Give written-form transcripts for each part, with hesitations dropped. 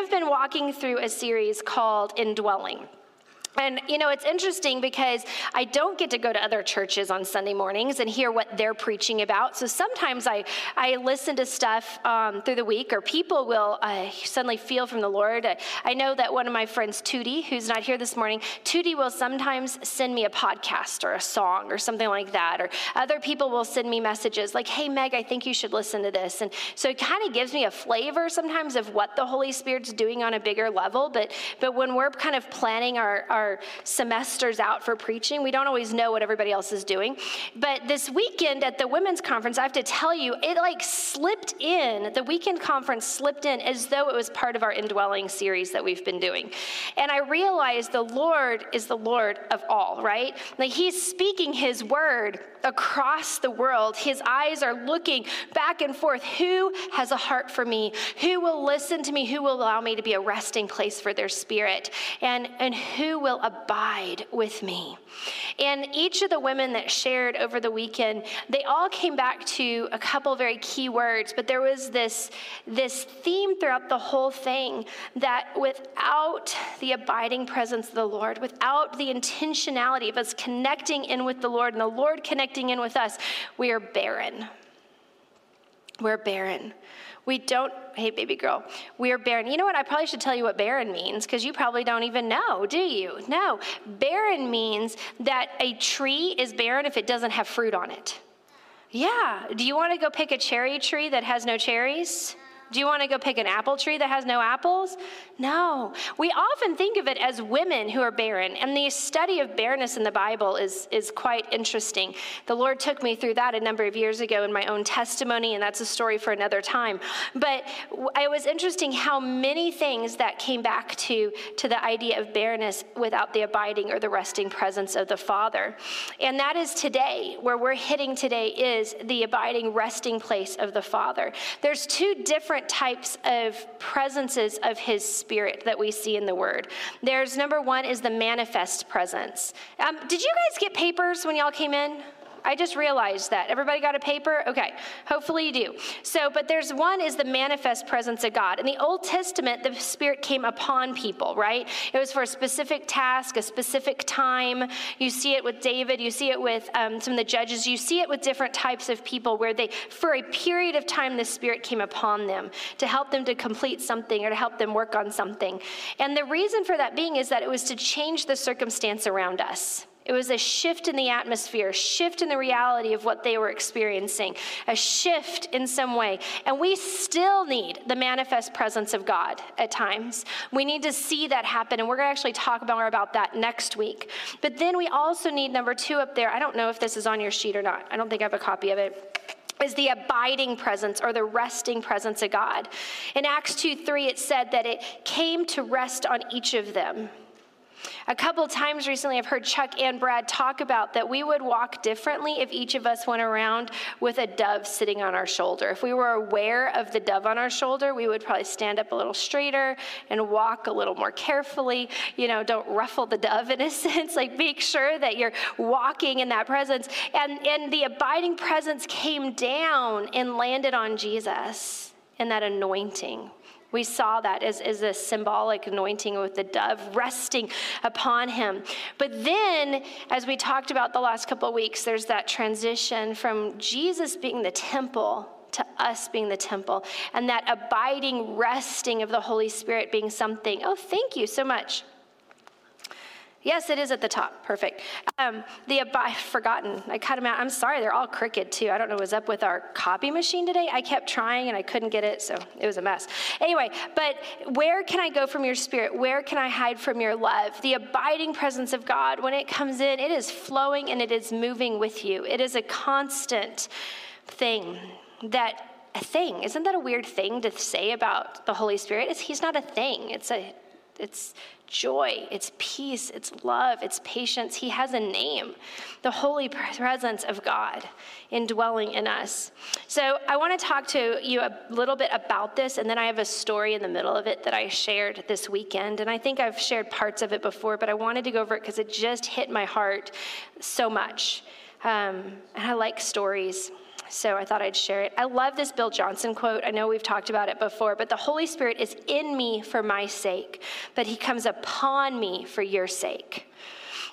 have been walking through a series called Indwelling. And, you know, it's interesting because I don't get to go to other churches on Sunday mornings and hear what they're preaching about. So sometimes I listen to stuff through the week, or people will suddenly feel from the Lord. I know that one of my friends, Tootie, who's not here this morning, Tootie will sometimes send me a podcast or a song or something like that. Or other people will send me messages like, hey, Meg, I think you should listen to this. And so it kind of gives me a flavor sometimes of what the Holy Spirit's doing on a bigger level. But when we're kind of planning our semesters out for preaching, we don't always know what everybody else is doing. But this weekend at the women's conference, I have to tell you, it like slipped in, the weekend conference slipped in as though it was part of our Indwelling series that we've been doing. And I realized the Lord is the Lord of all, right? Like, he's speaking his word across the world. His eyes are looking back and forth. Who has a heart for me? Who will listen to me? Who will allow me to be a resting place for their spirit? And who will abide with me? And each of the women that shared over the weekend, they all came back to a couple very key words, but there was this theme throughout the whole thing that without the abiding presence of the Lord, without the intentionality of us connecting in with the Lord and the Lord connecting in with us, we are barren. We're barren. We don't, hey, baby girl, we are barren. You know what? I probably should tell you what barren means, because you probably don't even know, do you? No. Barren means that a tree is barren if it doesn't have fruit on it. Yeah. Do you want to go pick a cherry tree that has no cherries? Do you want to go pick an apple tree that has no apples? No. We often think of it as women who are barren, and the study of barrenness in the Bible is quite interesting. The Lord took me through that a number of years ago in my own testimony, and that's a story for another time. But it was interesting how many things that came back to the idea of barrenness without the abiding or the resting presence of the Father. And that is today, where we're hitting today is the abiding, resting place of the Father. There's two different types of presences of his spirit that we see in the word. There's number one is the manifest presence. Did you guys get papers when y'all came in? I just realized that. Everybody got a paper? Okay. Hopefully you do. So, but there's one is the manifest presence of God. In the Old Testament, the Spirit came upon people, right? It was for a specific task, a specific time. You see it with David. You see it with some of the judges. You see it with different types of people where they, for a period of time, the Spirit came upon them to help them to complete something or to help them work on something. And the reason for that being is that it was to change the circumstance around us. It was a shift in the atmosphere, a shift in the reality of what they were experiencing, a shift in some way. And we still need the manifest presence of God at times. We need to see that happen, and we're going to actually talk more about that next week. But then we also need number two up there. I don't know if this is on your sheet or not. I don't think I have a copy of it. Is the abiding presence or the resting presence of God. In Acts 2:3, it said that it came to rest on each of them. A couple times recently, I've heard Chuck and Brad talk about that we would walk differently if each of us went around with a dove sitting on our shoulder. If we were aware of the dove on our shoulder, we would probably stand up a little straighter and walk a little more carefully. You know, don't ruffle the dove in a sense. Like, make sure that you're walking in that presence. And the abiding presence came down and landed on Jesus in that anointing. We saw that as a symbolic anointing with the dove resting upon him. But then, as we talked about the last couple of weeks, there's that transition from Jesus being the temple to us being the temple, and that abiding, resting of the Holy Spirit being something. Oh, thank you so much. Yes, it is at the top. Perfect. I've forgotten. I cut them out. I'm sorry. They're all crooked, too. I don't know what was up with our copy machine today. I kept trying, and I couldn't get it, so it was a mess. Anyway, but where can I go from your spirit? Where can I hide from your love? The abiding presence of God, when it comes in, it is flowing, and it is moving with you. It is a constant thing that... A thing. Isn't that a weird thing to say about the Holy Spirit? He's not a thing. It's joy, it's peace, it's love, it's patience. He has a name, the holy presence of God indwelling in us. So I want to talk to you a little bit about this, and then I have a story in the middle of it that I shared this weekend. And I think I've shared parts of it before, but I wanted to go over it because it just hit my heart so much. And I like stories. so I thought I'd share it. I love this Bill Johnson quote. I know we've talked about it before, but the Holy Spirit is in me for my sake, but he comes upon me for your sake.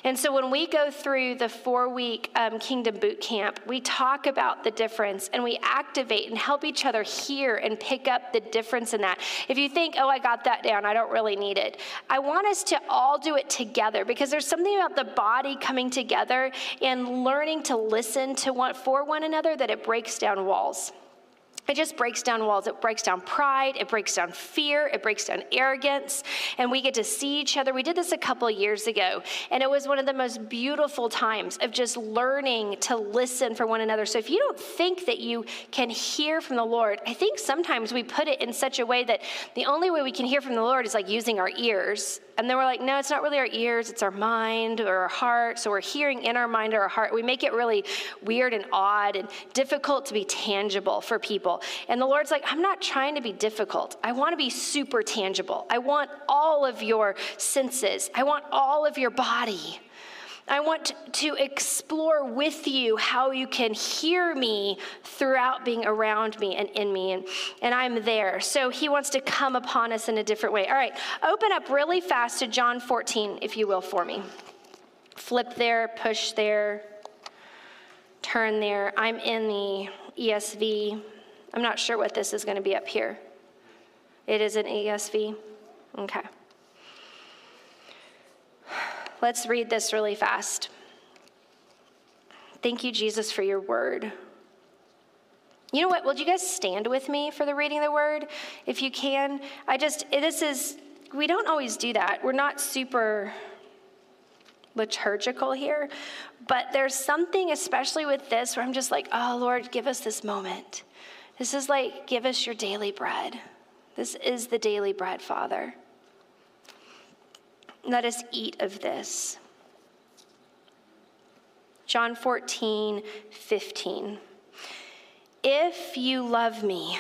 And so when we go through the 4-week Kingdom Boot Camp, we talk about the difference and we activate and help each other hear and pick up the difference in that. If you think, oh, I got that down, I don't really need it. I want us to all do it together, because there's something about the body coming together and learning to listen to for one another that it breaks down walls. It just breaks down walls. It breaks down pride. It breaks down fear. It breaks down arrogance. And we get to see each other. We did this a couple years ago, and it was one of the most beautiful times of just learning to listen for one another. So if you don't think that you can hear from the Lord, I think sometimes we put it in such a way that the only way we can hear from the Lord is like using our ears. And then we're like, no, it's not really our ears. It's our mind or our heart. So we're hearing in our mind or our heart. We make it really weird and odd and difficult to be tangible for people. And the Lord's like, I'm not trying to be difficult. I want to be super tangible. I want all of your senses. I want all of your body. I want to explore with you how you can hear me throughout being around me and in me, and I'm there. So he wants to come upon us in a different way. All right, open up really fast to John 14, if you will, for me. Flip there, push there, turn there. I'm in the ESV. I'm not sure what this is going to be up here. It is an ESV? Okay. Let's read this really fast. Thank you, Jesus, for your word. You know what? Will you guys stand with me for the reading of the word? If you can. We don't always do that. We're not super liturgical here, but there's something, especially with this, where I'm just like, oh, Lord, give us this moment. This is like, give us your daily bread. This is the daily bread, Father. Let us eat of this. John 14, 15. If you love me,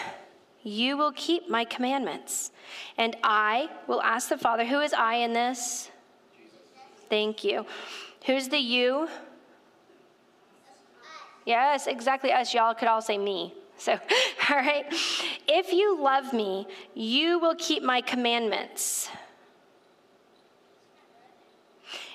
you will keep my commandments. And I will ask the Father, who is I in this? Jesus. Thank you. Who's the you? Yes, exactly us. Y'all could all say me. So, all right. If you love me, you will keep my commandments.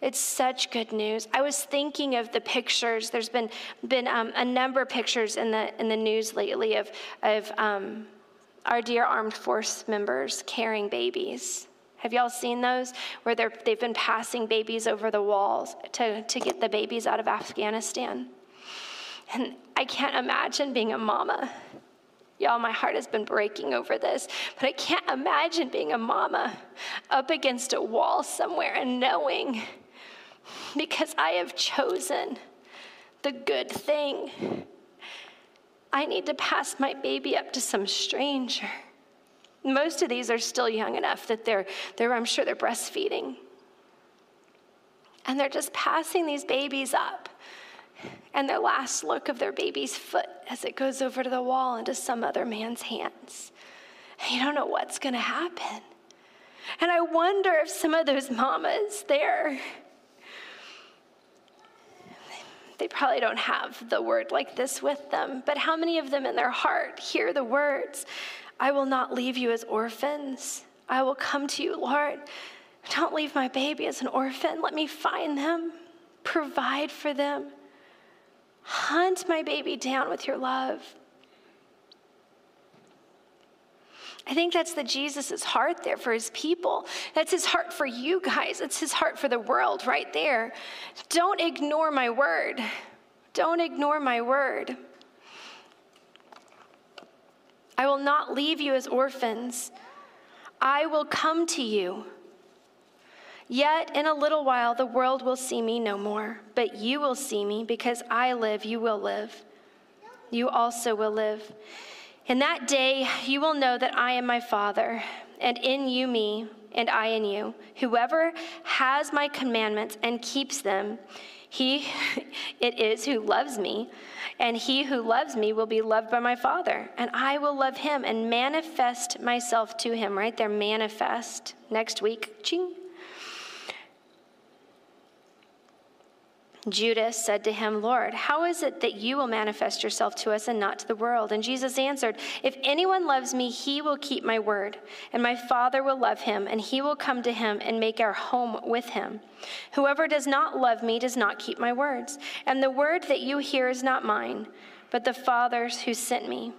It's such good news. I was thinking of the pictures. There's been a number of pictures in the news lately of our dear armed force members carrying babies. Have y'all seen those? Where they've been passing babies over the walls to get the babies out of Afghanistan. And I can't imagine being a mama. Y'all, my heart has been breaking over this, but I can't imagine being a mama up against a wall somewhere and knowing, because I have chosen the good thing, I need to pass my baby up to some stranger. Most of these are still young enough that they're I'm sure they're breastfeeding. And they're just passing these babies up. And their last look of their baby's foot as it goes over to the wall into some other man's hands. You don't know what's going to happen. And I wonder if some of those mamas there, they probably don't have the word like this with them, but how many of them in their heart hear the words, I will not leave you as orphans. I will come to you, Lord. Don't leave my baby as an orphan. Let me find them. Provide for them. Hunt my baby down with your love. I think that's the Jesus's heart there for his people. That's his heart for you guys. It's his heart for the world right there. Don't ignore my word. Don't ignore my word. I will not leave you as orphans. I will come to you. Yet in a little while, the world will see me no more, but you will see me, because I live, you will live. You also will live. In that day, you will know that I am my Father, and in you me, and I in you. Whoever has my commandments and keeps them, he it is who loves me, and he who loves me will be loved by my Father, and I will love him and manifest myself to him. Right there, manifest. Next week, ching. Judas said to him, Lord, how is it that you will manifest yourself to us and not to the world? And Jesus answered, if anyone loves me, he will keep my word, and my Father will love him, and he will come to him and make our home with him. Whoever does not love me does not keep my words, and the word that you hear is not mine, but the Father's who sent me.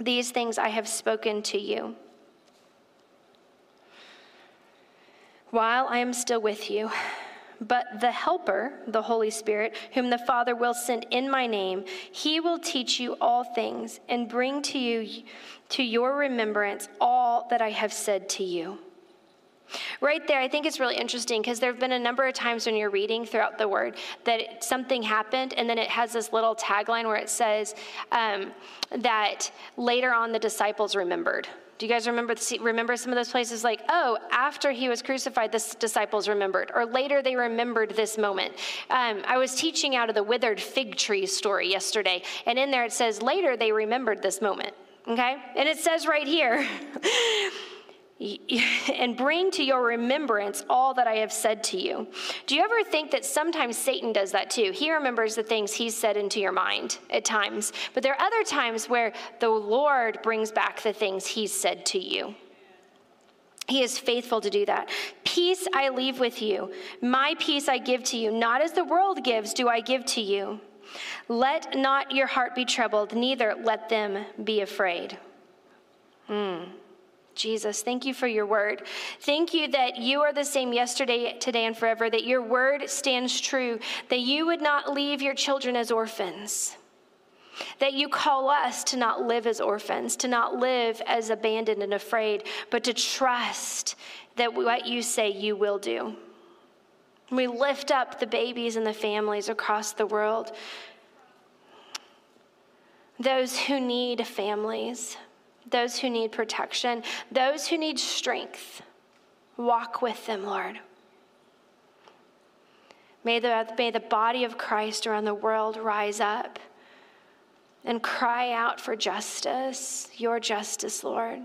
These things I have spoken to you while I am still with you. But the Helper, the Holy Spirit, whom the Father will send in my name, he will teach you all things and bring to your remembrance all that I have said to you. Right there, I think it's really interesting because there have been a number of times when you're reading throughout the Word that something happened, and then it has this little tagline where it says that later on the disciples remembered. Do you guys remember some of those places like, oh, after he was crucified, the disciples remembered, or later they remembered this moment. I was teaching out of the withered fig tree story yesterday, and in there it says, later they remembered this moment, okay? And it says right here, and bring to your remembrance all that I have said to you. Do you ever think that sometimes Satan does that too? He remembers the things he's said into your mind at times, but there are other times where the Lord brings back the things he's said to you. He is faithful to do that. Peace I leave with you. My peace I give to you. Not as the world gives do I give to you. Let not your heart be troubled, neither let them be afraid. Jesus, thank you for your word. Thank you that you are the same yesterday, today, and forever, that your word stands true, that you would not leave your children as orphans, that you call us to not live as orphans, to not live as abandoned and afraid, but to trust that what you say you will do. We lift up the babies and the families across the world, those who need families, those who need protection, those who need strength. Walk with them, Lord. May the body of Christ around the world rise up and cry out for justice, your justice, Lord.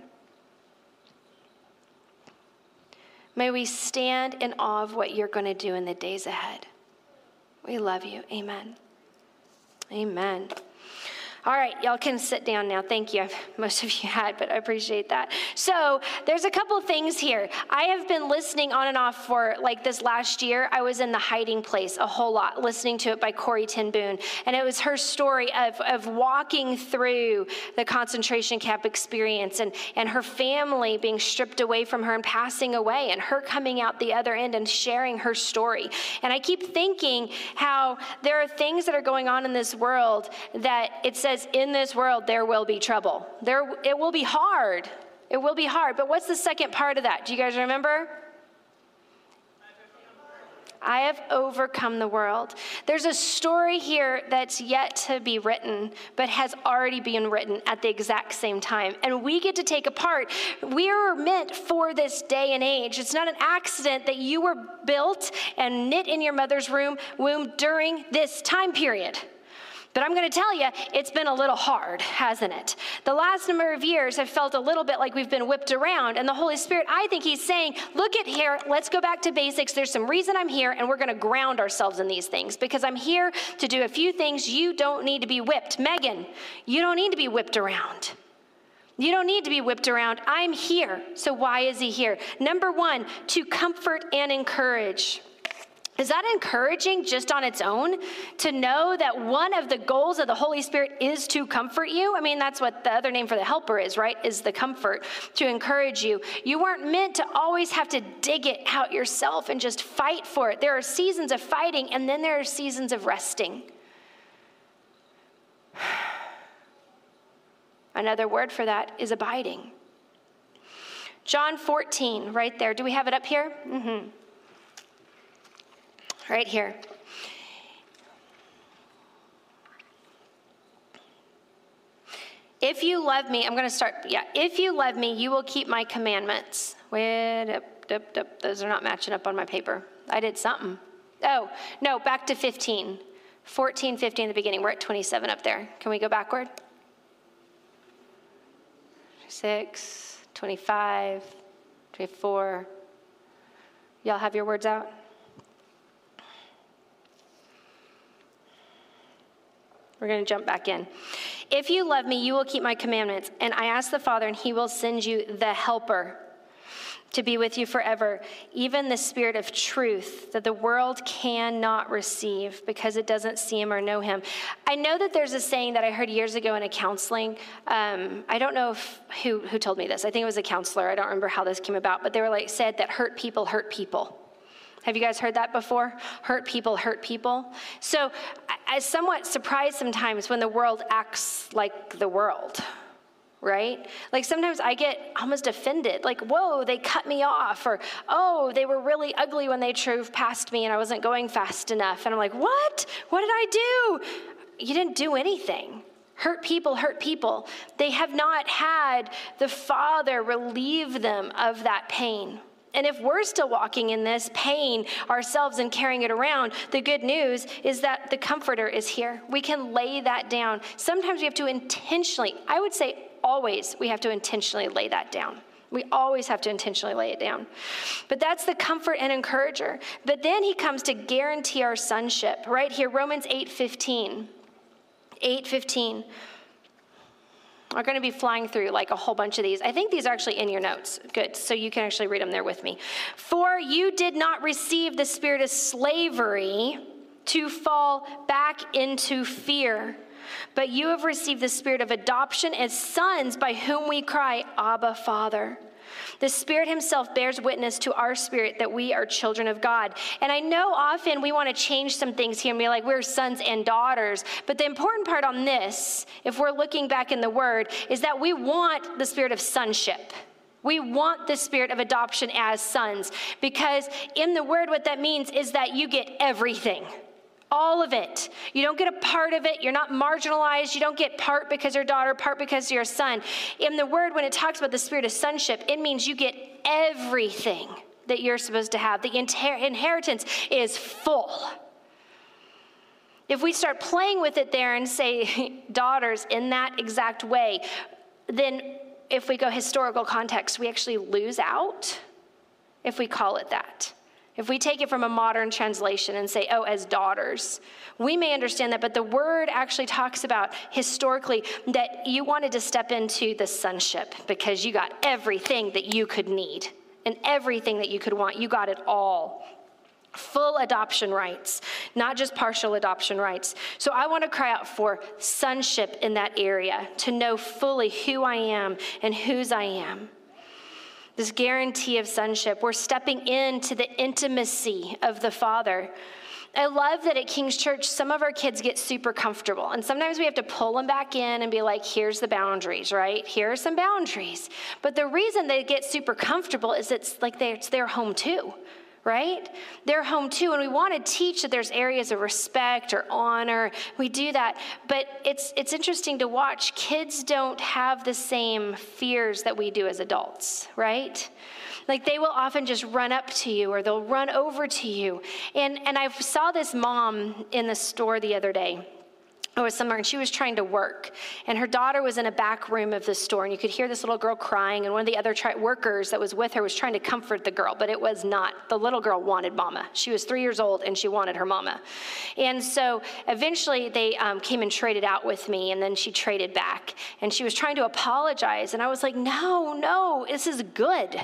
May we stand in awe of what you're going to do in the days ahead. We love you. Amen. Amen. All right, y'all can sit down now. Thank you. Most of you had, but I appreciate that. So there's a couple things here. I have been listening on and off for like this last year. I was in The Hiding Place a whole lot, listening to it by Corrie Ten Boom. And it was her story of walking through the concentration camp experience and her family being stripped away from her and passing away and her coming out the other end and sharing her story. And I keep thinking how there are things that are going on in this world that it says, in this world there will be trouble. It will be hard. It will be hard. But what's the second part of that? Do you guys remember? I have overcome the world. There's a story here that's yet to be written, but has already been written at the exact same time. And we get to take a part. We are meant for this day and age. It's not an accident that you were built and knit in your mother's womb during this time period. But I'm going to tell you, it's been a little hard, hasn't it? The last number of years have felt a little bit like we've been whipped around. And the Holy Spirit, I think he's saying, look at here, let's go back to basics. There's some reason I'm here, and we're going to ground ourselves in these things because I'm here to do a few things. You don't need to be whipped. Megan, you don't need to be whipped around. You don't need to be whipped around. I'm here. So why is he here? Number one, to comfort and encourage. Is that encouraging just on its own to know that one of the goals of the Holy Spirit is to comfort you? I mean, that's what the other name for the helper is, right? Is the comfort, to encourage you. You weren't meant to always have to dig it out yourself and just fight for it. There are seasons of fighting, and then there are seasons of resting. Another word for that is abiding. John 14, right there. Do we have it up here? Mm-hmm. Right here. If you love me, I'm going to start, if you love me, you will keep my commandments. Wait up. Those are not matching up on my paper. I did something. Oh, no, back to 15. 14, 15 in the beginning. We're at 27 up there. Can we go backward? 6, 25, 24. Y'all have your words out? We're going to jump back in. If you love me, you will keep my commandments. And I ask the Father, and he will send you the helper to be with you forever, even the Spirit of truth that the world cannot receive because it doesn't see him or know him. I know that there's a saying that I heard years ago in a counseling. I don't know if, who told me this. I think it was a counselor. I don't remember how this came about, but they were like said that hurt people hurt people. Have you guys heard that before? Hurt people hurt people. So I'm somewhat surprised sometimes when the world acts like the world, right? Like sometimes I get almost offended, like, whoa, they cut me off, or, oh, they were really ugly when they drove past me and I wasn't going fast enough. And I'm like, what? What did I do? You didn't do anything. Hurt people hurt people. They have not had the Father relieve them of that pain. And if we're still walking in this pain ourselves and carrying it around, the good news is that the Comforter is here. We can lay that down. Sometimes we have to intentionally, I would say always, we have to intentionally lay that down. We always have to intentionally lay it down. But that's the comfort and encourager. But then he comes to guarantee our sonship. Right here, Romans 8:15. 8:15. We're going to be flying through like a whole bunch of these. I think these are actually in your notes. Good. So you can actually read them there with me. For you did not receive the spirit of slavery to fall back into fear, but you have received the spirit of adoption as sons, by whom we cry, Abba, Father. The Spirit himself bears witness to our spirit that we are children of God. And I know often we want to change some things here and be like, we're sons and daughters. But the important part on this, if we're looking back in the Word, is that we want the spirit of sonship. We want the spirit of adoption as sons. Because in the Word, what that means is that you get everything. All of it. You don't get a part of it. You're not marginalized. You don't get part because you're a daughter, part because you're a son. In the Word, when it talks about the spirit of sonship, it means you get everything that you're supposed to have. The inheritance is full. If we start playing with it there and say daughters in that exact way, then if we go historical context, we actually lose out if we call it that. If we take it from a modern translation and say, oh, as daughters, we may understand that, but the Word actually talks about historically that you wanted to step into the sonship because you got everything that you could need and everything that you could want. You got it all. Full adoption rights, not just partial adoption rights. So I want to cry out for sonship in that area, to know fully who I am and whose I am. This guarantee of sonship. We're stepping into the intimacy of the Father. I love that at King's Church, some of our kids get super comfortable. And sometimes we have to pull them back in and be like, here's the boundaries, right? Here are some boundaries. But the reason they get super comfortable is it's like it's their home too, right? They're home too. And we want to teach that there's areas of respect or honor. We do that. But it's interesting to watch. Kids don't have the same fears that we do as adults, right? Like they will often just run up to you or they'll run over to you. And I saw this mom in the store the other day. I was somewhere and she was trying to work and her daughter was in a back room of the store and you could hear this little girl crying and one of the other workers that was with her was trying to comfort the girl, but it was not. The little girl wanted mama. She was 3 years old and she wanted her mama. And so eventually they came and traded out with me and then she traded back and she was trying to apologize and I was like, no, this is good.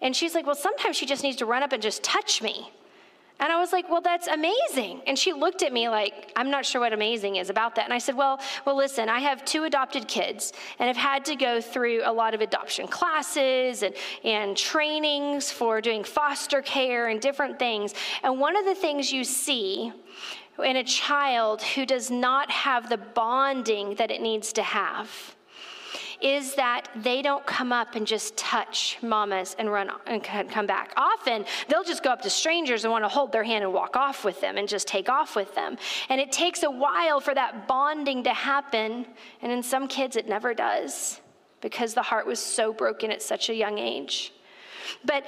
And she's like, well, sometimes she just needs to run up and just touch me. And I was like, well, that's amazing. And she looked at me like, I'm not sure what amazing is about that. And I said, well, listen, I have two adopted kids and have had to go through a lot of adoption classes and trainings for doing foster care and different things. And one of the things you see in a child who does not have the bonding that it needs to have is that they don't come up and just touch mamas and run and come back. Often, they'll just go up to strangers and want to hold their hand and walk off with them and just take off with them. And it takes a while for that bonding to happen, and in some kids it never does because the heart was so broken at such a young age. But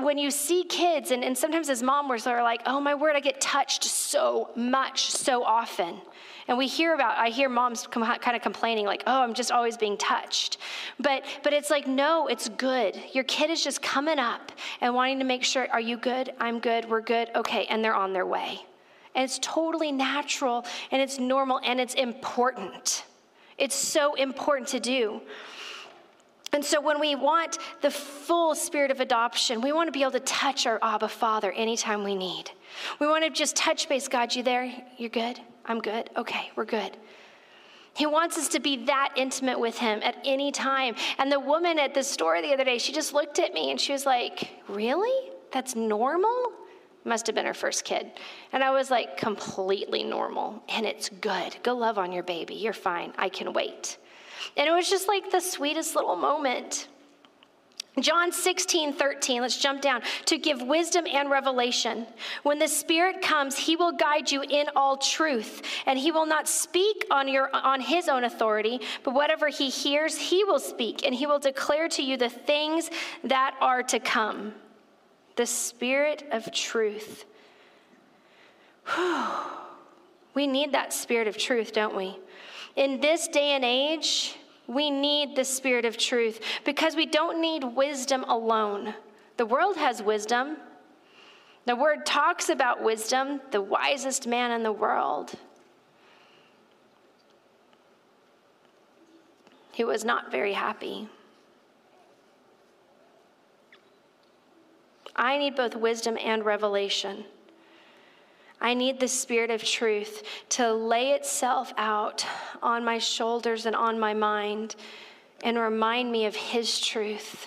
when you see kids, and sometimes as mom, we're like, oh my word, I get touched so much, so often. And we hear about, I hear moms kind of complaining like, oh, I'm just always being touched. But it's like, no, it's good. Your kid is just coming up and wanting to make sure, are you good? I'm good. We're good. Okay. And they're on their way. And it's totally natural and it's normal and it's important. It's so important to do. And so when we want the full spirit of adoption, we want to be able to touch our Abba Father anytime we need. We want to just touch base. God, you there? You're good? I'm good? Okay, we're good. He wants us to be that intimate with him at any time. And the woman at the store the other day, she just looked at me and she was like, really? That's normal? Must have been her first kid. And I was like, completely normal. And it's good. Go love on your baby. You're fine. I can wait. And it was just like the sweetest little moment. John 16:13, let's jump down. To give wisdom and revelation. When the Spirit comes, he will guide you in all truth. And he will not speak on his own authority, but whatever he hears, he will speak. And he will declare to you the things that are to come. The Spirit of truth. Whew. We need that Spirit of truth, don't we? In this day and age, we need the Spirit of truth because we don't need wisdom alone. The world has wisdom. The Word talks about wisdom, the wisest man in the world. He was not very happy. I need both wisdom and revelation. I need the Spirit of truth to lay itself out on my shoulders and on my mind and remind me of his truth.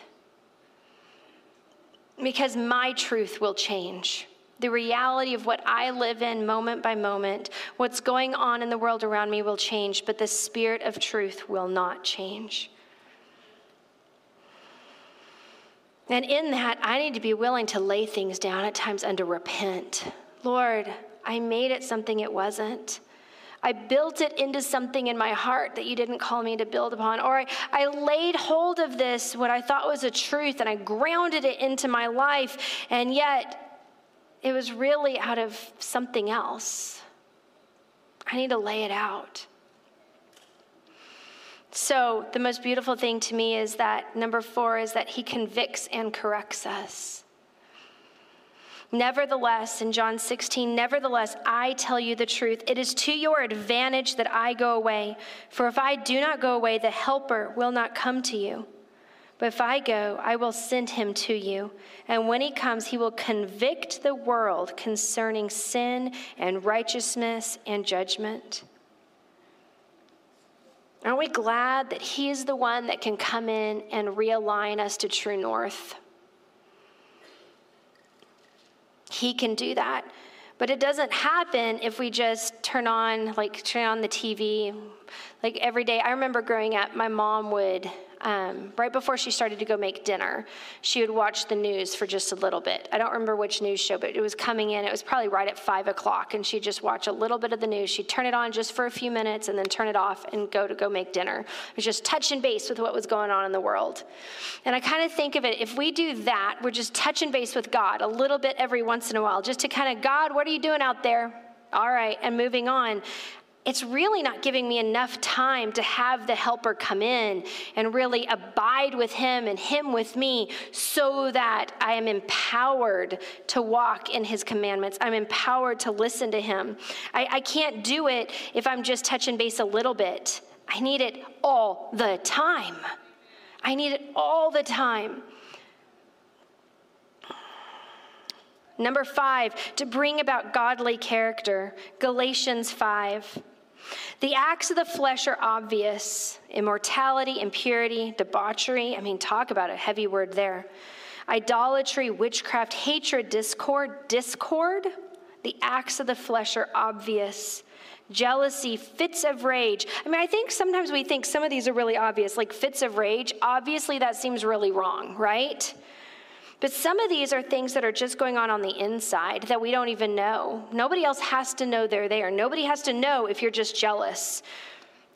Because my truth will change. The reality of what I live in moment by moment, what's going on in the world around me will change, but the Spirit of truth will not change. And in that, I need to be willing to lay things down at times and to repent. Lord, I made it something it wasn't. I built it into something in my heart that you didn't call me to build upon. Or I laid hold of this, what I thought was a truth, and I grounded it into my life, and yet it was really out of something else. I need to lay it out. So the most beautiful thing to me is that, number 4, is that he convicts and corrects us. Nevertheless, in John 16, nevertheless, I tell you the truth. It is to your advantage that I go away. For if I do not go away, the helper will not come to you. But if I go, I will send him to you. And when he comes, he will convict the world concerning sin and righteousness and judgment. Aren't we glad that he is the one that can come in and realign us to true north? He can do that, but it doesn't happen if we just turn on the TV. Like every day, I remember growing up, my mom would, right before she started to go make dinner, she would watch the news for just a little bit. I don't remember which news show, but it was coming in. It was probably right at 5 o'clock, and she'd just watch a little bit of the news. She'd turn it on just for a few minutes and then turn it off and go make dinner. It was just touching base with what was going on in the world. And I kind of think of it, if we do that, we're just touching base with God a little bit every once in a while, just to kind of, God, what are you doing out there? All right, and moving on. It's really not giving me enough time to have the helper come in and really abide with him and him with me so that I am empowered to walk in his commandments. I'm empowered to listen to him. I can't do it if I'm just touching base a little bit. I need it all the time. I need it all the time. Number 5, to bring about godly character. Galatians 5. The acts of the flesh are obvious. Immorality, impurity, debauchery. I mean, talk about a heavy word there. Idolatry, witchcraft, hatred, discord. The acts of the flesh are obvious. jealousy, fits of rage. I mean, I think sometimes we think some of these are really obvious, like fits of rage. Obviously, that seems really wrong, right? But some of these are things that are just going on the inside that we don't even know. Nobody else has to know they're there. Nobody has to know if you're just jealous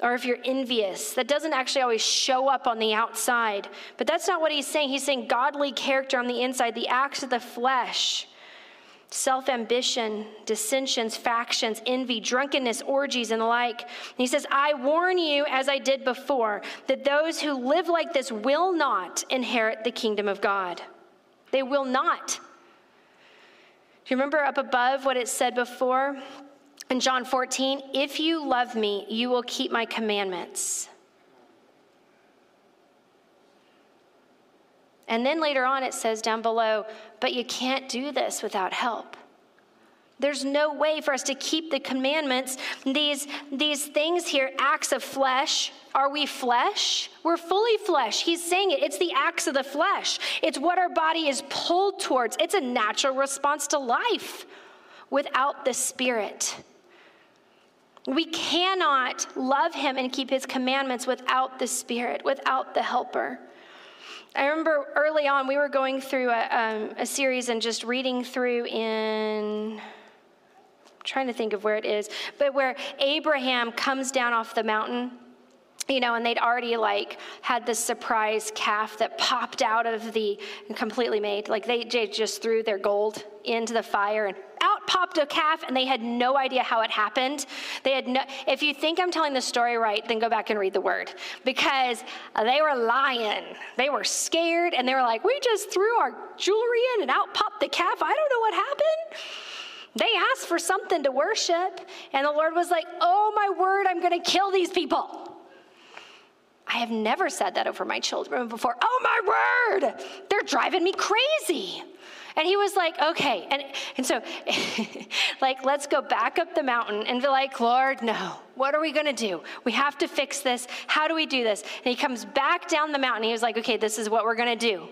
or if you're envious. That doesn't actually always show up on the outside. But that's not what he's saying. He's saying godly character on the inside, the acts of the flesh, self-ambition, dissensions, factions, envy, drunkenness, orgies, and the like. And he says, I warn you, as I did before, that those who live like this will not inherit the kingdom of God. They will not. Do you remember up above what it said before in John 14? If you love me, you will keep my commandments. And then later on it says down below, but you can't do this without help. There's no way for us to keep the commandments. These things here, acts of flesh. Are we flesh? We're fully flesh. He's saying it. It's the acts of the flesh. It's what our body is pulled towards. It's a natural response to life without the Spirit. We cannot love him and keep his commandments without the Spirit, without the helper. I remember early on, we were going through a series and just reading through in, I'm trying to think of where it is, but where Abraham comes down off the mountain, you know, and they'd already like had this surprise calf that popped out of the, completely made, like they just threw their gold into the fire and out popped a calf, and they had no idea how it happened. They had no, if you think I'm telling the story right, then go back and read the word, because they were lying. They were scared, and they were like, we just threw our jewelry in and out popped the calf. I don't know what happened. They asked for something to worship, and the Lord was like, oh my word, I'm going to kill these people. I have never said that over my children before. Oh my word, they're driving me crazy. And he was like, okay. And so like, let's go back up the mountain and be like, Lord, no, what are we going to do? We have to fix this. How do we do this? And he comes back down the mountain. He was like, okay, this is what we're going to do.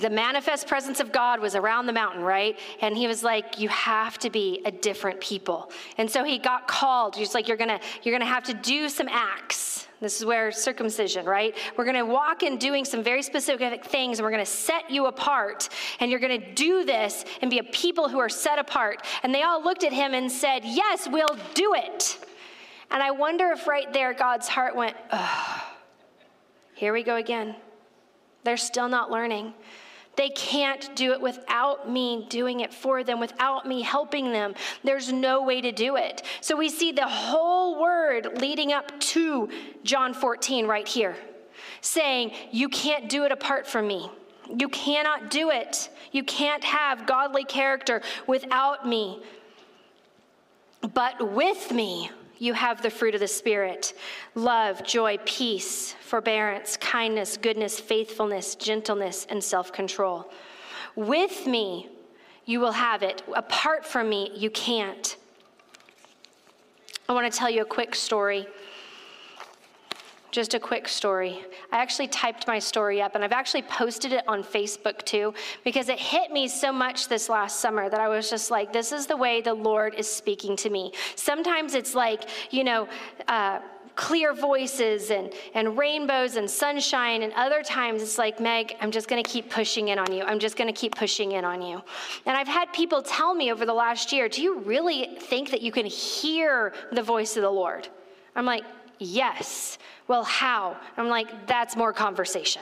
The manifest presence of God was around the mountain, right? And he was like, you have to be a different people. And so he got called. He's like, you're going to have to do some acts. This is where circumcision, right? We're going to walk in doing some very specific things, and we're going to set you apart, and you're going to do this and be a people who are set apart. And they all looked at him and said, yes, we'll do it. And I wonder if right there God's heart went, oh, here we go again. They're still not learning. They can't do it without me doing it for them, without me helping them. There's no way to do it. So we see the whole word leading up to John 14 right here, saying, you can't do it apart from me. You cannot do it. You can't have godly character without me. But with me, you have the fruit of the Spirit: love, joy, peace, forbearance, kindness, goodness, faithfulness, gentleness, and self-control. With me, you will have it. Apart from me, you can't. I want to tell you a quick story. Just a quick story. I actually typed my story up, and I've actually posted it on Facebook too, because it hit me so much this last summer that I was just like, this is the way the Lord is speaking to me. Sometimes it's like, you know, clear voices and rainbows and sunshine, and other times it's like, Meg, I'm just going to keep pushing in on you. I'm just going to keep pushing in on you. And I've had people tell me over the last year, do you really think that you can hear the voice of the Lord? I'm like, yes. Well, how? I'm like, that's more conversation.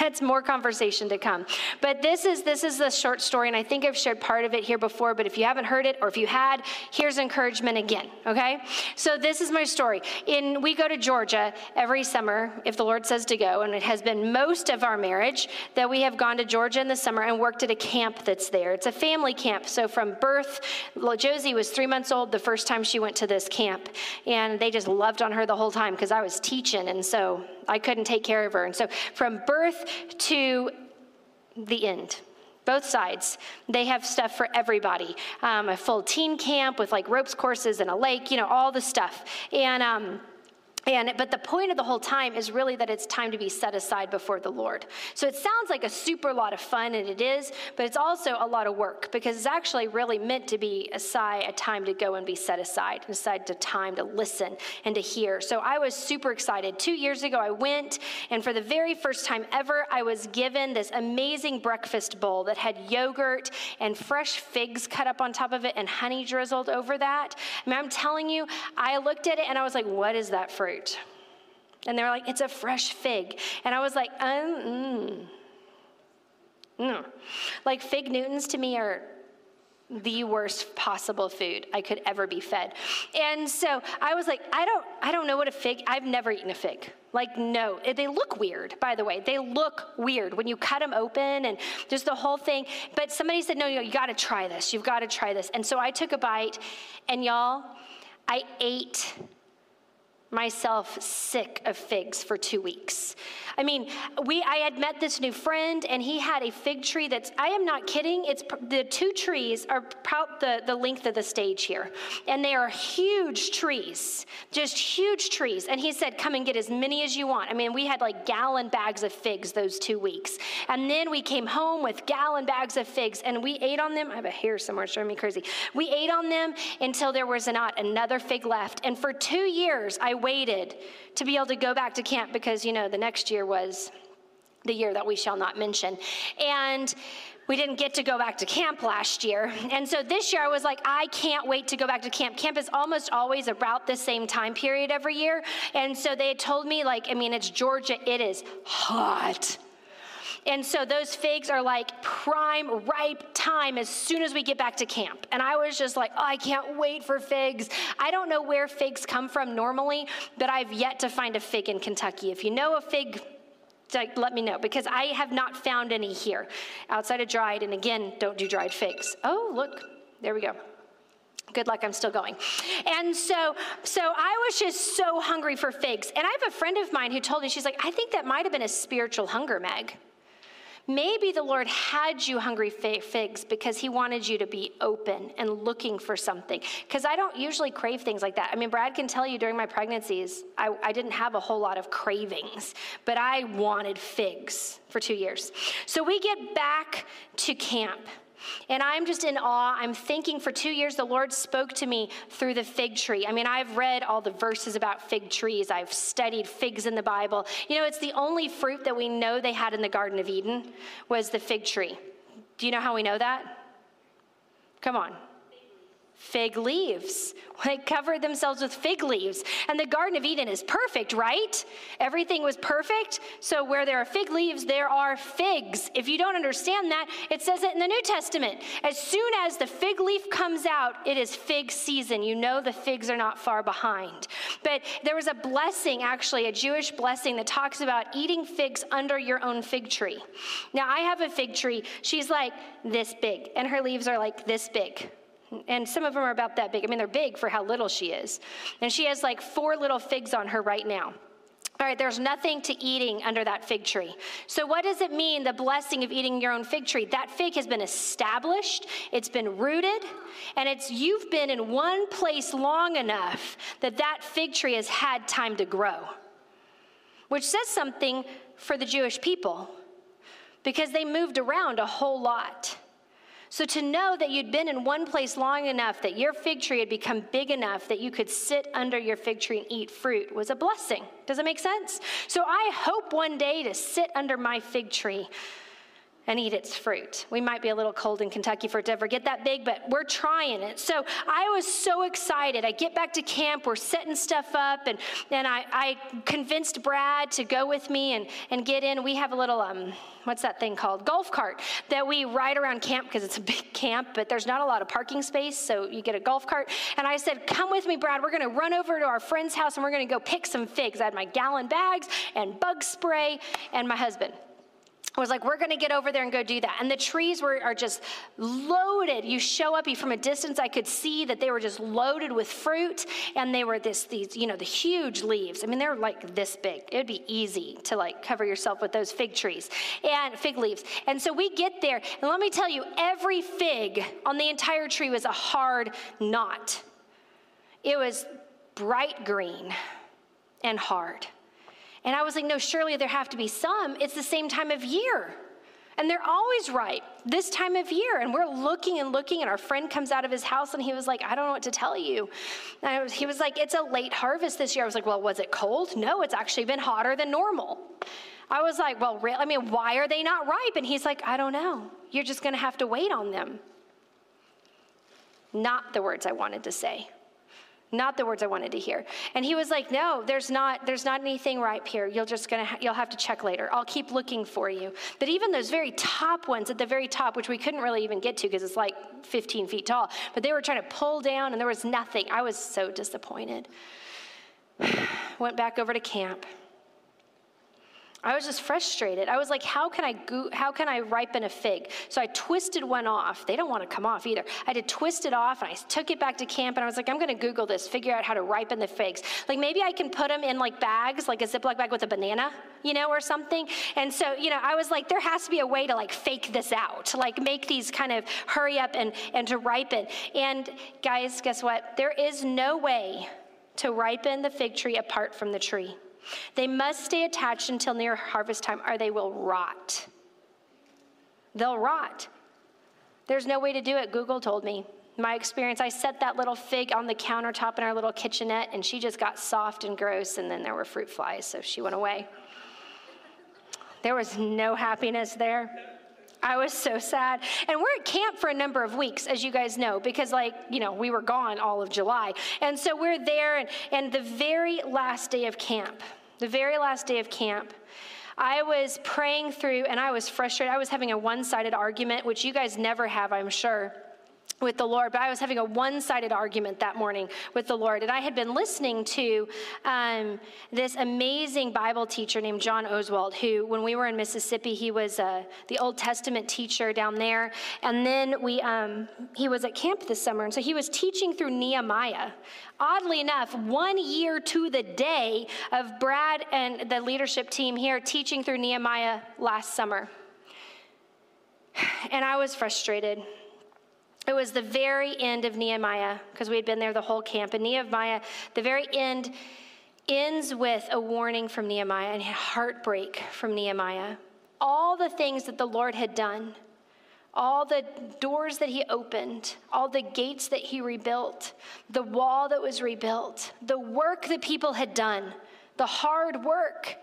That's more conversation to come. But this is the short story, and I think I've shared part of it here before, but if you haven't heard it, or if you had, here's encouragement again, okay? So this is my story. We go to Georgia every summer, if the Lord says to go, and it has been most of our marriage that we have gone to Georgia in the summer and worked at a camp that's there. It's a family camp, so from birth, Josie was 3 months old the first time she went to this camp, and they just loved on her the whole time because I was teaching, and so I couldn't take care of her. And so from birth to the end, both sides, they have stuff for everybody. A full teen camp with like ropes courses and a lake, you know, all the stuff. And But the point of the whole time is really that it's time to be set aside before the Lord. So it sounds like a super lot of fun, and it is, but it's also a lot of work, because it's actually really meant to be a time to go and be set aside, a time to listen and to hear. So I was super excited. 2 years ago, I went, and for the very first time ever, I was given this amazing breakfast bowl that had yogurt and fresh figs cut up on top of it and honey drizzled over that. I mean, I'm telling you, I looked at it, and I was like, what is that fruit? And they were like, it's a fresh fig. And I was like, Like, fig Newtons to me are the worst possible food I could ever be fed. And so I was like, I don't know what a fig, I've never eaten a fig. Like, no, they look weird, by the way. They look weird when you cut them open and just the whole thing. But somebody said, no, you got to try this. You've got to try this. And so I took a bite, and y'all, I ate myself sick of figs for 2 weeks. I mean, I had met this new friend, and he had a fig tree that's, I am not kidding, it's the two trees are about the length of the stage here, and they are huge trees, just huge trees. And he said, come and get as many as you want. I mean, we had like gallon bags of figs those 2 weeks, and then we came home with gallon bags of figs, and we ate on them. I have a hair somewhere, it's driving me crazy. We ate on them until there was not another fig left, and for 2 years, I waited to be able to go back to camp, because, you know, the next year was the year that we shall not mention. And we didn't get to go back to camp last year. And so this year I was like, I can't wait to go back to camp. Camp is almost always about the same time period every year. And so they had told me, like, I mean, it's Georgia, it is hot. And so those figs are like prime, ripe time as soon as we get back to camp. And I was just like, oh, I can't wait for figs. I don't know where figs come from normally, but I've yet to find a fig in Kentucky. If you know a fig, like, let me know, because I have not found any here outside of dried. And again, don't do dried figs. Oh, look, there we go. Good luck, I'm still going. And so I was just so hungry for figs. And I have a friend of mine who told me, she's like, I think that might have been a spiritual hunger, Meg. Maybe the Lord had you hungry figs because he wanted you to be open and looking for something. Because I don't usually crave things like that. I mean, Brad can tell you during my pregnancies, I didn't have a whole lot of cravings, but I wanted figs for 2 years. So we get back to camp, and I'm just in awe. I'm thinking, for 2 years, the Lord spoke to me through the fig tree. I mean, I've read all the verses about fig trees. I've studied figs in the Bible. You know, it's the only fruit that we know they had in the Garden of Eden was the fig tree. Do you know how we know that? Come on. Fig leaves. They covered themselves with fig leaves. And the Garden of Eden is perfect, right? Everything was perfect. So where there are fig leaves, there are figs. If you don't understand that, it says it in the New Testament. As soon as the fig leaf comes out, it is fig season. You know the figs are not far behind. But there was a blessing, actually, a Jewish blessing that talks about eating figs under your own fig tree. Now, I have a fig tree. She's like this big, and her leaves are like this big. And some of them are about that big. I mean, they're big for how little she is. And she has like 4 little figs on her right now. All right, there's nothing to eating under that fig tree. So what does it mean, the blessing of eating your own fig tree? That fig has been established, it's been rooted, and you've been in one place long enough that that fig tree has had time to grow, which says something for the Jewish people, because they moved around a whole lot. So to know that you'd been in one place long enough that your fig tree had become big enough that you could sit under your fig tree and eat fruit was a blessing. Does it make sense? So I hope one day to sit under my fig tree and eat its fruit. We might be a little cold in Kentucky for it to ever get that big, but we're trying it. So I was so excited. I get back to camp, we're setting stuff up, and I convinced Brad to go with me and get in. We have a little, what's that thing called? Golf cart that we ride around camp, because it's a big camp, but there's not a lot of parking space, so you get a golf cart. And I said, come with me, Brad, we're gonna run over to our friend's house and we're gonna go pick some figs. I had my gallon bags and bug spray, and my husband. I was like, we're going to get over there and go do that. And the trees are just loaded. You show up, from a distance, I could see that they were just loaded with fruit, and they were these, you know, the huge leaves. I mean, they're like this big. It'd be easy to like cover yourself with those fig trees and fig leaves. And so we get there, and let me tell you, every fig on the entire tree was a hard knot. It was bright green, and hard. And I was like, no, surely there have to be some. It's the same time of year. And they're always right, this time of year. And we're looking and looking, and our friend comes out of his house, and he was like, I don't know what to tell you. And he was like, it's a late harvest this year. I was like, well, was it cold? No, it's actually been hotter than normal. I was like, well, really? I mean, why are they not ripe? And he's like, I don't know. You're just going to have to wait on them. Not the words I wanted to say. Not the words I wanted to hear. And he was like, no, there's not anything ripe here. You'll have to check later. I'll keep looking for you. But even those very top ones at the very top, which we couldn't really even get to because it's like 15 feet tall, but they were trying to pull down and there was nothing. I was so disappointed. Went back over to camp. I was just frustrated. I was like, how can I ripen a fig? So I twisted one off. They don't want to come off either. I had to twist it off, and I took it back to camp, and I was like, I'm going to Google this, figure out how to ripen the figs. Like, maybe I can put them in, like, bags, like a Ziploc bag with a banana, you know, or something. And so, you know, I was like, there has to be a way to, like, fake this out, to, like, make these kind of hurry up and to ripen. And, guys, guess what? There is no way to ripen the fig tree apart from the tree. They must stay attached until near harvest time, or they will rot. They'll rot. There's no way to do it, Google told me. My experience, I set that little fig on the countertop in our little kitchenette, and she just got soft and gross, and then there were fruit flies, so she went away. There was no happiness there. I was so sad. And we're at camp for a number of weeks, as you guys know, because, like, you know, we were gone all of July. And so we're there, and the very last day of camp, I was praying through, and I was frustrated. I was having a one-sided argument, which you guys never have, I'm sure, with the Lord. But I was having a one-sided argument that morning with the Lord. And I had been listening to this amazing Bible teacher named John Oswald, who, when we were in Mississippi, he was the Old Testament teacher down there. And then he was at camp this summer. And so he was teaching through Nehemiah. Oddly enough, 1 year to the day of Brad and the leadership team here teaching through Nehemiah last summer. And I was frustrated. It was the very end of Nehemiah, because we had been there the whole camp. And Nehemiah, the very end, ends with a warning from Nehemiah and heartbreak from Nehemiah. All the things that the Lord had done, all the doors that he opened, all the gates that he rebuilt, the wall that was rebuilt, the work that people had done, the hard work.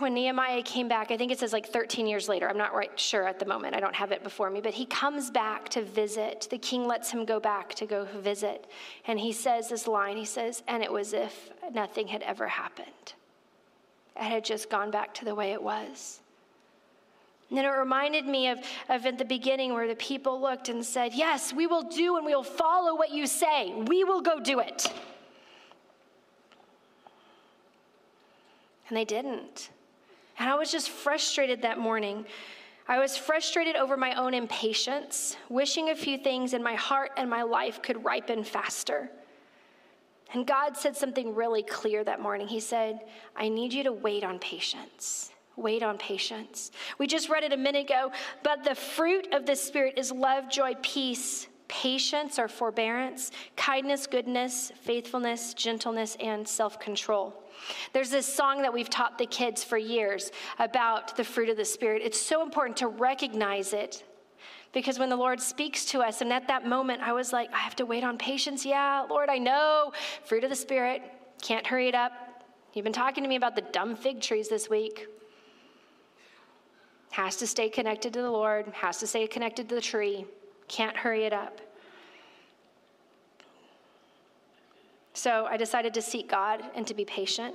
When Nehemiah came back, I think it says like 13 years later. I'm not right sure at the moment. I don't have it before me. But he comes back to visit. The king lets him go back to go visit. And he says this line. He says, and it was if nothing had ever happened. It had just gone back to the way it was. And then it reminded me of at the beginning where the people looked and said, yes, we will do and we will follow what you say. We will go do it. And they didn't. And I was just frustrated that morning. I was frustrated over my own impatience, wishing a few things in my heart and my life could ripen faster. And God said something really clear that morning. He said, I need you to wait on patience. Wait on patience. We just read it a minute ago, but the fruit of the Spirit is love, joy, peace, patience or forbearance, kindness, goodness, faithfulness, gentleness, and self-control. There's this song that we've taught the kids for years about the fruit of the Spirit. It's so important to recognize it, because when the Lord speaks to us, and at that moment I was like, I have to wait on patience. Yeah, Lord, I know. Fruit of the Spirit. Can't hurry it up. You've been talking to me about the dumb fig trees this week. Has to stay connected to the Lord. Has to stay connected to the tree. Can't hurry it up. So I decided to seek God and to be patient.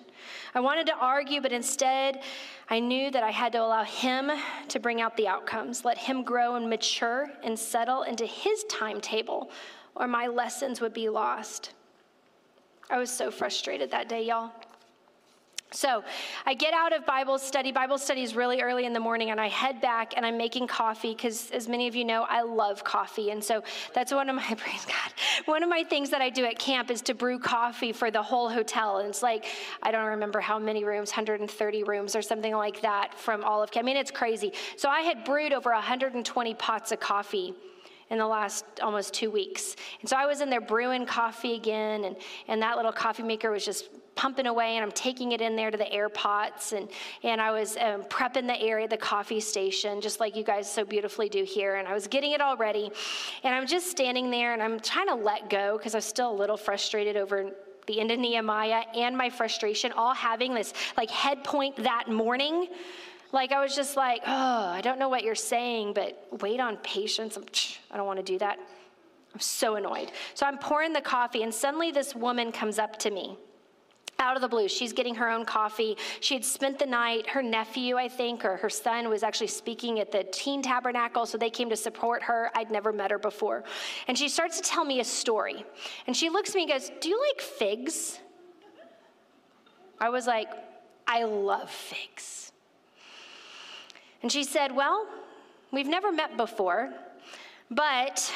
I wanted to argue, but instead I knew that I had to allow him to bring out the outcomes, let him grow and mature and settle into his timetable, or my lessons would be lost. I was so frustrated that day, y'all. So I get out of Bible study. Bible study is really early in the morning, and I head back, and I'm making coffee because, as many of you know, I love coffee. And so that's one of my things that I do at camp is to brew coffee for the whole hotel. And it's like, I don't remember how many rooms, 130 rooms or something like that from all of camp. I mean, it's crazy. So I had brewed over 120 pots of coffee in the last almost 2 weeks. And so I was in there brewing coffee again, and that little coffee maker was just pumping away, and I'm taking it in there to the air pots, and I was prepping the area, the coffee station, just like you guys so beautifully do here, and I was getting it all ready, and I'm just standing there, and I'm trying to let go, because I was still a little frustrated over the end of Nehemiah and my frustration, all having this like head point that morning. Like I was just like, oh, I don't know what you're saying, but wait on patience. I don't want to do that. I'm so annoyed. So I'm pouring the coffee, and suddenly this woman comes up to me. Out of the blue, she's getting her own coffee. She had spent the night, her nephew, I think, or her son was actually speaking at the teen tabernacle, so they came to support her. I'd never met her before. And she starts to tell me a story. And she looks at me and goes, "Do you like figs?" I was like, "I love figs." And she said, "Well, we've never met before, but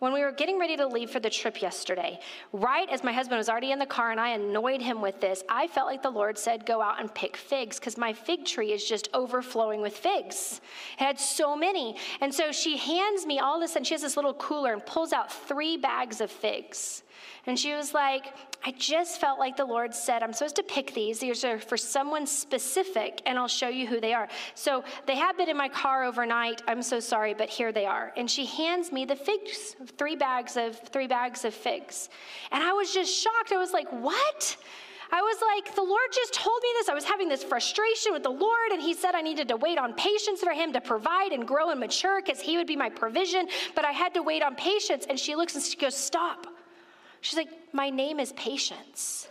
when we were getting ready to leave for the trip yesterday, right as my husband was already in the car and I annoyed him with this, I felt like the Lord said, go out and pick figs because my fig tree is just overflowing with figs. It had so many." And so she hands me all this, and she has this little cooler and pulls out 3 bags of figs. And she was like, "I just felt like the Lord said, I'm supposed to pick these. These are for someone specific, and I'll show you who they are. So they have been in my car overnight. I'm so sorry, but here they are." And she hands me the figs, 3 bags of figs. And I was just shocked. I was like, what? I was like, the Lord just told me this. I was having this frustration with the Lord, and he said I needed to wait on patience for him to provide and grow and mature because he would be my provision, but I had to wait on patience. And she looks and she goes, "Stop." She's like, "My name is Patience."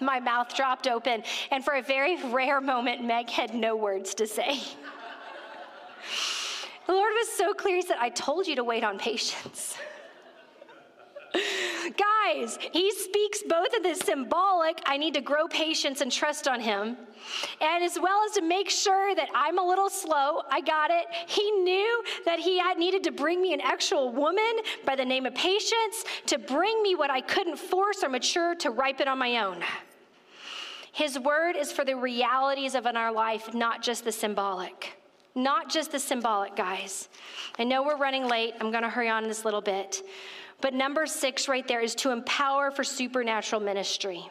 My mouth dropped open, and for a very rare moment, Meg had no words to say. The Lord was so clear. He said, "I told you to wait on patience." Guys, he speaks both of this symbolic, I need to grow patience and trust on him, and as well as to make sure that I'm a little slow, I got it. He knew that he had needed to bring me an actual woman by the name of Patience to bring me what I couldn't force or mature to ripen on my own. His word is for the realities of in our life, not just the symbolic. Not just the symbolic, guys. I know we're running late. I'm going to hurry on this little bit. But number 6 right there is to empower for supernatural ministry.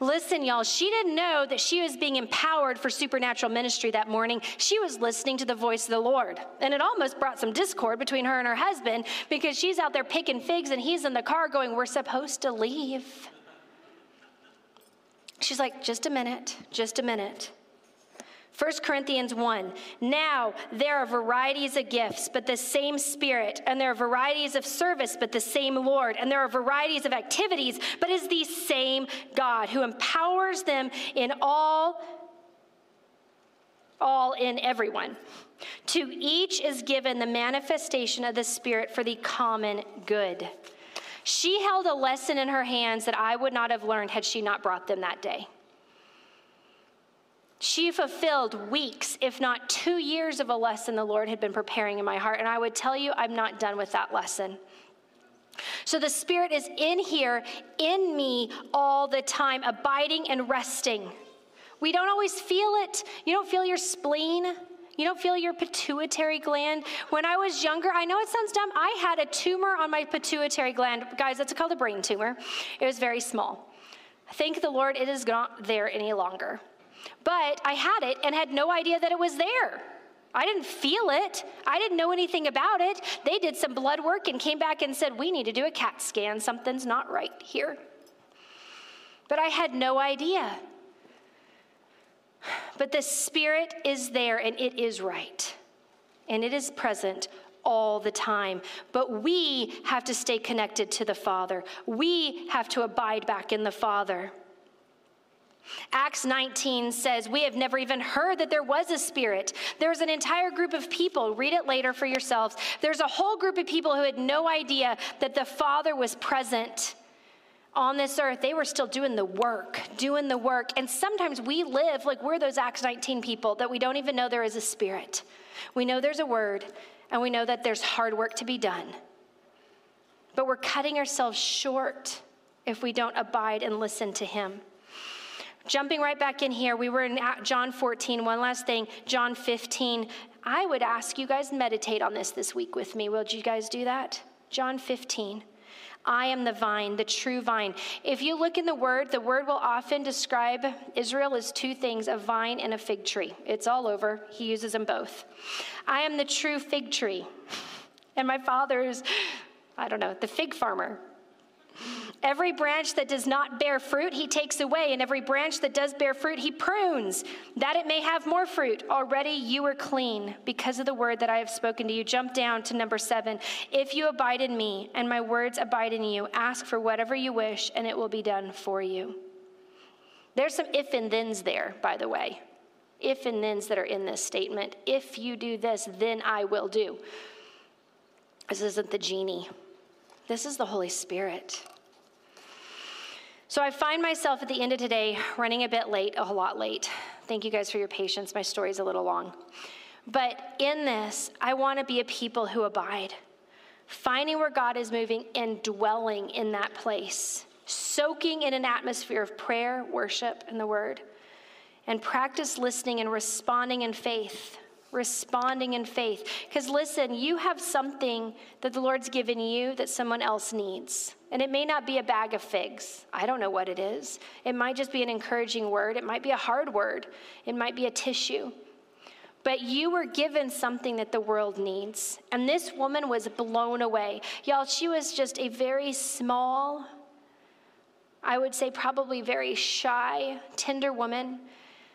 Listen, y'all, she didn't know that she was being empowered for supernatural ministry that morning. She was listening to the voice of the Lord. And it almost brought some discord between her and her husband because she's out there picking figs and he's in the car going, "We're supposed to leave." She's like, "Just a minute, just a minute." 1 Corinthians 1, "Now there are varieties of gifts, but the same Spirit, and there are varieties of service, but the same Lord, and there are varieties of activities, but is the same God who empowers them in all in everyone. To each is given the manifestation of the Spirit for the common good." She held a lesson in her hands that I would not have learned had she not brought them that day. She fulfilled weeks, if not 2 years, of a lesson the Lord had been preparing in my heart. And I would tell you, I'm not done with that lesson. So the Spirit is in here, in me all the time, abiding and resting. We don't always feel it. You don't feel your spleen. You don't feel your pituitary gland. When I was younger, I know it sounds dumb, I had a tumor on my pituitary gland. Guys, that's called a brain tumor. It was very small. Thank the Lord, it is not there any longer. But I had it and had no idea that it was there. I didn't feel it. I didn't know anything about it. They did some blood work and came back and said, "We need to do a CAT scan. Something's not right here." But I had no idea. But the Spirit is there, and it is right. And it is present all the time. But we have to stay connected to the Father. We have to abide back in the Father. Acts 19 says, "We have never even heard that there was a Spirit." There's an entire group of people, read it later for yourselves. There's a whole group of people who had no idea that the Father was present on this earth. They were still doing the work. And sometimes we live like we're those Acts 19 people that we don't even know there is a Spirit. We know there's a word, and we know that there's hard work to be done. But we're cutting ourselves short if we don't abide and listen to him. Jumping right back in here, we were in John 14. One last thing, John 15. I would ask you guys meditate on this week with me. Will you guys do that? John 15. I am the vine, the true vine. If you look in the word will often describe Israel as two things, a vine and a fig tree. It's all over. He uses them both. I am the true fig tree. And my father is, I don't know, the fig farmer. Every branch that does not bear fruit, he takes away. And every branch that does bear fruit, he prunes, that it may have more fruit. Already you are clean because of the word that I have spoken to you. Jump down to number 7. If you abide in me and my words abide in you, ask for whatever you wish and it will be done for you. There's some if and thens there, by the way. If and thens that are in this statement. If you do this, then I will do. This isn't the genie. This is the Holy Spirit. So I find myself at the end of today running a bit late, a lot late. Thank you guys for your patience. My story's a little long. But in this, I want to be a people who abide, finding where God is moving and dwelling in that place, soaking in an atmosphere of prayer, worship, and the word, and practice listening and responding in faith. Responding in faith. Because listen, you have something that the Lord's given you that someone else needs. And it may not be a bag of figs. I don't know what it is. It might just be an encouraging word. It might be a hard word. It might be a tissue. But you were given something that the world needs. And this woman was blown away. Y'all, she was just a very small, I would say probably very shy, tender woman.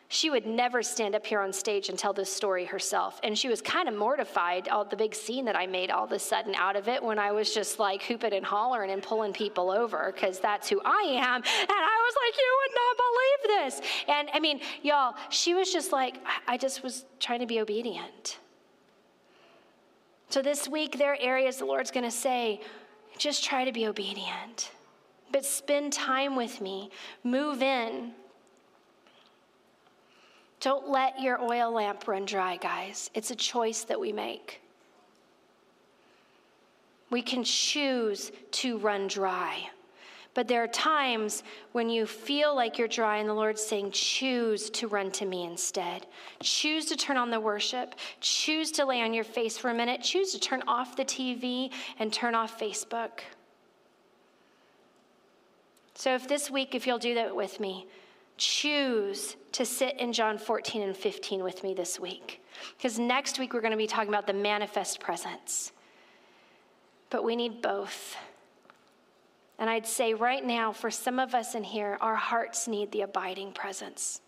She would never stand up here on stage and tell this story herself. And she was kind of mortified, all the big scene that I made all of a sudden out of it when I was just like hooping and hollering and pulling people over because that's who I am. And I was like, you would not believe this. And I mean, y'all, she was just like, I just was trying to be obedient. So this week, there are areas the Lord's going to say, just try to be obedient, but spend time with me, move in. Don't let your oil lamp run dry, guys. It's a choice that we make. We can choose to run dry. But there are times when you feel like you're dry and the Lord's saying, choose to run to me instead. Choose to turn on the worship. Choose to lay on your face for a minute. Choose to turn off the TV and turn off Facebook. So if this week, if you'll do that with me, choose to sit in John 14 and 15 with me this week. Because next week we're going to be talking about the manifest presence. But we need both. And I'd say right now, for some of us in here, our hearts need the abiding presence.